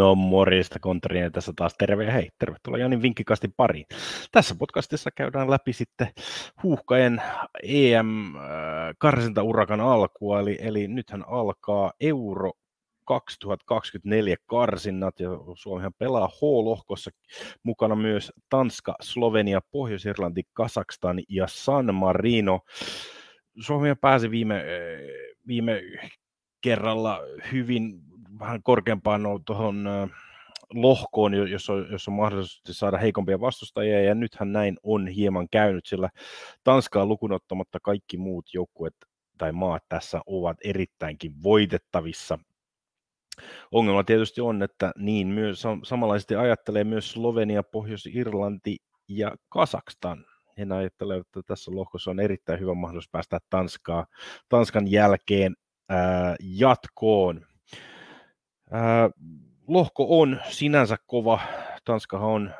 No morjesta, Kontrinen tässä taas, terve ja hei, tervetuloa Janin vinkkikastin pariin. Tässä podcastissa käydään läpi sitten Huuhkajen EM-karsintaurakan alkua, eli nythän alkaa Euro 2024 karsinnat, ja Suomihan pelaa H-lohkossa mukana myös Tanska, Slovenia, Pohjois-Irlanti, Kasakstan ja San Marino. Suomihan pääsi viime kerralla hyvin vähän korkeampaan tuohon lohkoon, jossa on mahdollisesti saada heikompia vastustajia, ja nythän näin on hieman käynyt, sillä Tanskaa lukunottamatta kaikki muut joukkueet tai maat tässä ovat erittäinkin voitettavissa. Ongelma tietysti on, että niin myös samanlaisesti ajattelee myös Slovenia, Pohjois-Irlanti ja Kasakstan. He ajattelevat, että tässä lohkossa on erittäin hyvä mahdollisuus päästä Tanskan jälkeen jatkoon. Lohko on sinänsä kova. Tanskahan on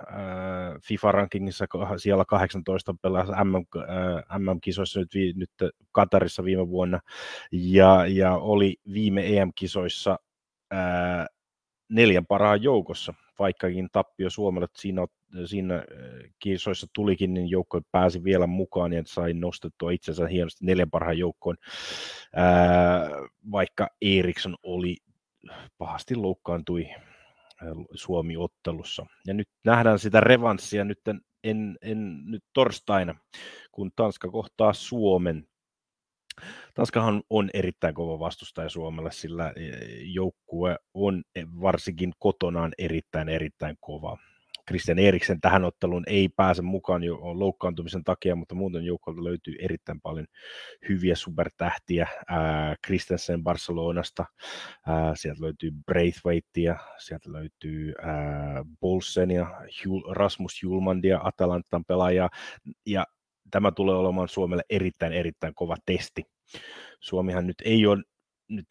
FIFA-rankingissa siellä 18, pelasi MM-kisoissa nyt Katarissa viime vuonna ja oli viime EM-kisoissa 4 parhaan joukossa, vaikkakin tappio Suomelle siinä kisoissa tulikin, niin joukko pääsi vielä mukaan ja sai nostettua itsensä hienosti 4 parhaan joukkoon, vaikka Eriksen oli pahasti loukkaantui Suomi-ottelussa. Ja nyt nähdään sitä revanssia nyt, nyt torstaina, kun Tanska kohtaa Suomen. Tanskahan on erittäin kova vastustaja Suomelle, sillä joukkue on varsinkin kotonaan erittäin kova. Christian Eriksen tähän otteluun ei pääse mukaan jo loukkaantumisen takia, mutta muuten joukkueelta löytyy erittäin paljon hyviä supertähtiä. Kristensen Barcelonasta, sieltä löytyy Braithwaitea, sieltä löytyy Boilesenia, Rasmus Højlundia, Atalantan pelaajaa, ja tämä tulee olemaan Suomelle erittäin kova testi. Suomihan nyt ei ole nyt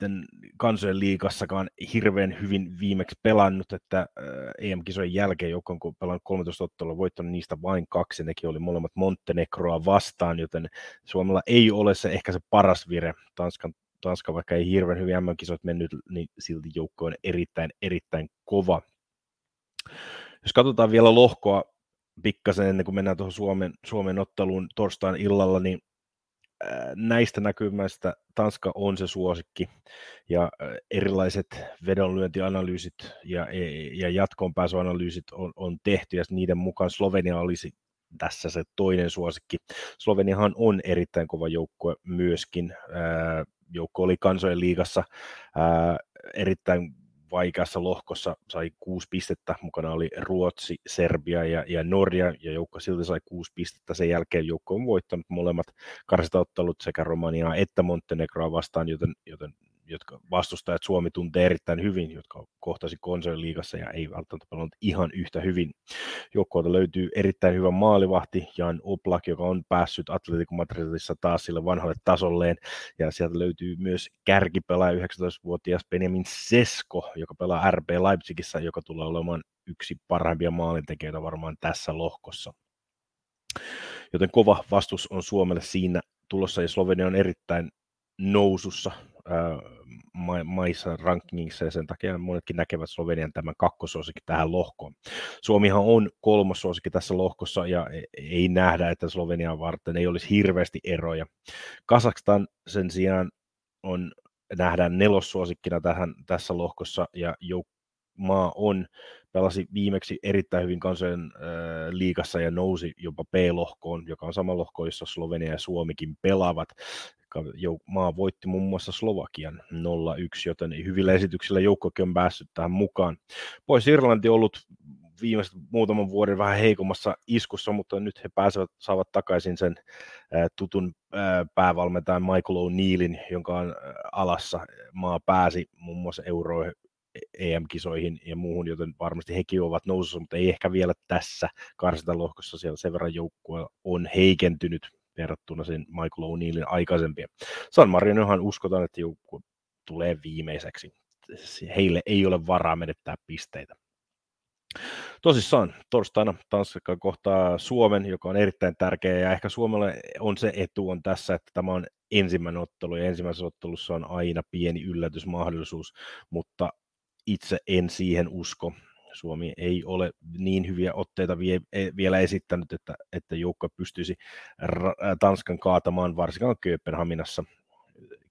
kansojen liigassakaan hirveän hyvin viimeksi pelannut, että EM-kisojen jälkeen joukko on pelannut 13 ottelua, voittanut niistä vain 2, nekin oli molemmat Montenegroa vastaan, joten Suomella ei ole se ehkä se paras vire. Tanska vaikka ei hirveän hyvin MM-kisoit mennyt, niin silti joukko on erittäin kova. Jos katsotaan vielä lohkoa pikkasen ennen kuin mennään tuohon Suomen otteluun torstain illalla, niin näistä näkymästä Tanska on se suosikki, ja erilaiset vedonlyöntianalyysit ja jatkoonpääsyanalyysit on tehty, ja niiden mukaan Slovenia olisi tässä se toinen suosikki. Sloveniahan on erittäin kova joukkue myöskin. Joukko oli kansojen liigassa erittäin vaikeassa lohkossa, sai 6 pistettä, mukana oli Ruotsi, Serbia ja Norja, ja joukko silti sai 6 pistettä. Sen jälkeen joukko on voittanut molemmat karsintaottelut sekä Romaniaa että Montenegroa vastaan, joten jotka vastustajat Suomi tuntee erittäin hyvin, jotka kohtasi konsolin liigassa ja ei välttämättä pelannut ihan yhtä hyvin. Joukkueelta löytyy erittäin hyvä maalivahti, Jan Oblak, joka on päässyt Atlético Madridissa taas sille vanhalle tasolleen. Ja sieltä löytyy myös kärkipelaaja 19-vuotias Benjamin Sesko, joka pelaa RB Leipzigissä, joka tulee olemaan yksi parhaimpia maalintekijöitä varmaan tässä lohkossa. Joten kova vastus on Suomelle siinä tulossa, ja Slovenia on erittäin nousussa maissa rankingissa, ja sen takia monetkin näkevät Slovenian tämän kakkosuosikin tähän lohkoon. Suomihan on kolmosuosikin tässä lohkossa, ja ei nähdä, että Slovenian varten ei olisi hirveästi eroja. Kasakstan sen sijaan nähdään nelossuosikkina tässä lohkossa, ja maa pelasi viimeksi erittäin hyvin kansojen liigassa ja nousi jopa B-lohkoon, joka on sama lohko, jossa Slovenia ja Suomikin pelaavat. Maa voitti muun muassa Slovakian 0-1, joten hyvillä esityksillä joukkokin on päässyt tähän mukaan. Pohjois-Irlanti on ollut viimeiset muutaman vuoden vähän heikommassa iskussa, mutta nyt he saavat takaisin sen tutun päävalmentajan Michael O'Neillin, jonka on alassa maa pääsi muun muassa EM-kisoihin ja muuhun, joten varmasti hekin ovat nousussa, mutta ei ehkä vielä tässä karsintalohkossa, siellä sen verran joukkue on heikentynyt verrattuna sen Michael O'Neillin aikaisempia. San Marinohan uskotaan, että joukkue tulee viimeiseksi. Heille ei ole varaa menettää pisteitä. Tosissaan torstaina Tanska kohtaa Suomen, joka on erittäin tärkeä, ja ehkä Suomelle on se etu on tässä, että tämä on ensimmäinen ottelu, ja ensimmäisessä ottelussa on aina pieni yllätysmahdollisuus, mutta itse en siihen usko. Suomi ei ole niin hyviä otteita vielä esittänyt, että joukko pystyisi Tanskan kaatamaan, varsinkaan Kööpenhaminassa.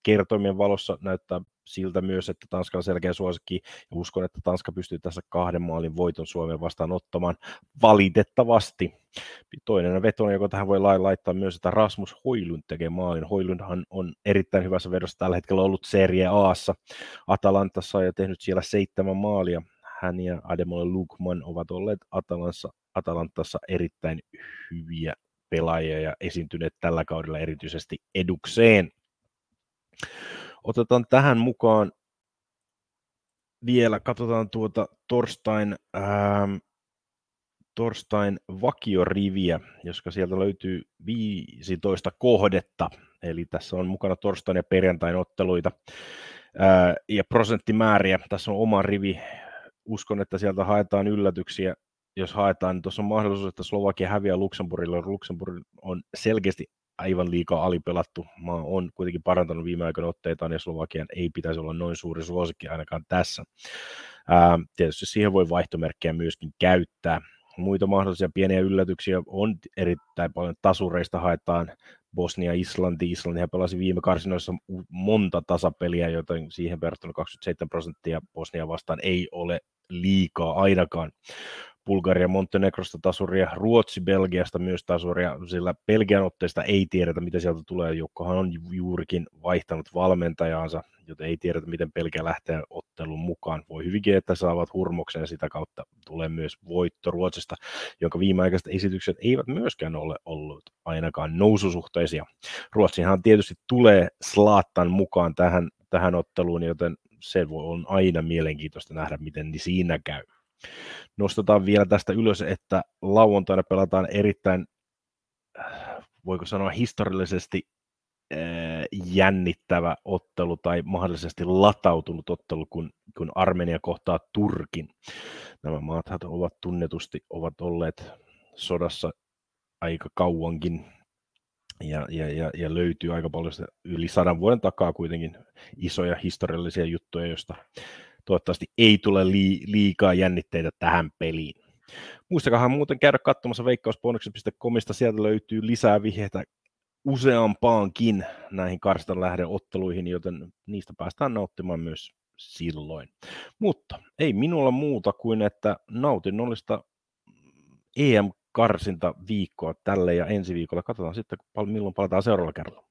Kertoimien valossa näyttää siltä myös, että Tanska on selkeä suosikki, ja uskon, että Tanska pystyy tässä 2 maalin voiton Suomeen vastaan ottamaan valitettavasti. Toinen vetona, joka tähän voi laittaa myös, että Rasmus Højlund tekee maalin. Højlundhan on erittäin hyvässä vedossa tällä hetkellä ollut Serie A:ssa Atalantassa ja tehnyt siellä 7 maalia. Hän ja Ademola Lukman ovat olleet Atalantassa erittäin hyviä pelaajia ja esiintyneet tällä kaudella erityisesti edukseen. Otetaan tähän mukaan vielä, katsotaan tuota torstain vakioriviä, joska sieltä löytyy 15 kohdetta. Eli tässä on mukana torstain ja perjantain otteluita ja prosenttimääriä. Tässä on oma rivi. Uskon, että sieltä haetaan yllätyksiä. Jos haetaan, niin tuossa on mahdollisuus, että Slovakia häviää Luxemburgille. Luxemburg on selkeästi aivan liikaa alipelattu. Maa on kuitenkin parantanut viime aikoina otteitaan, ja Slovakian ei pitäisi olla noin suuri suosikki ainakaan tässä. Tietysti siihen voi vaihtomerkkejä myöskin käyttää. Muita mahdollisia pieniä yllätyksiä on erittäin paljon. Tasureista haetaan Bosnia, Islanti. Islantihan pelasi viime karsinoissa monta tasapeliä, joten siihen verrattuna 27% Bosnia vastaan ei ole liikaa ainakaan. Bulgaria Montenegrosta tasuria, Ruotsi Belgiasta myös tasuria, sillä Belgian otteesta ei tiedetä, mitä sieltä tulee. Joukkohan on juurikin vaihtanut valmentajaansa, joten ei tiedetä, miten Belgia lähtee ottelun mukaan. Voi hyvinkin, että saavat hurmoksen, ja sitä kautta tulee myös voitto Ruotsista, jonka viimeaikaiset esitykset eivät myöskään ole ollut ainakaan noususuhteisia. Ruotsihan tietysti tulee Zlatan mukaan tähän otteluun, joten se voi olla aina mielenkiintoista nähdä, miten siinä käy. Nostetaan vielä tästä ylös, että lauantaina pelataan erittäin, voiko sanoa historiallisesti jännittävä ottelu tai mahdollisesti latautunut ottelu, kun Armenia kohtaa Turkin. Nämä maathan ovat tunnetusti olleet sodassa aika kauankin. Ja löytyy aika paljon sitä yli 100 vuoden takaa kuitenkin isoja historiallisia juttuja, joista toivottavasti ei tule liikaa jännitteitä tähän peliin. Muistakahan muuten käydä katsomassa veikkausbonukset.comista. Sieltä löytyy lisää vihjeitä useampaankin näihin karstan lähden otteluihin, joten niistä päästään nauttimaan myös silloin. Mutta ei minulla muuta kuin, että nautinnollista EM-karsinta viikkoa tälle ja ensi viikolla. Katsotaan sitten, milloin palataan seuraavalla kerralla.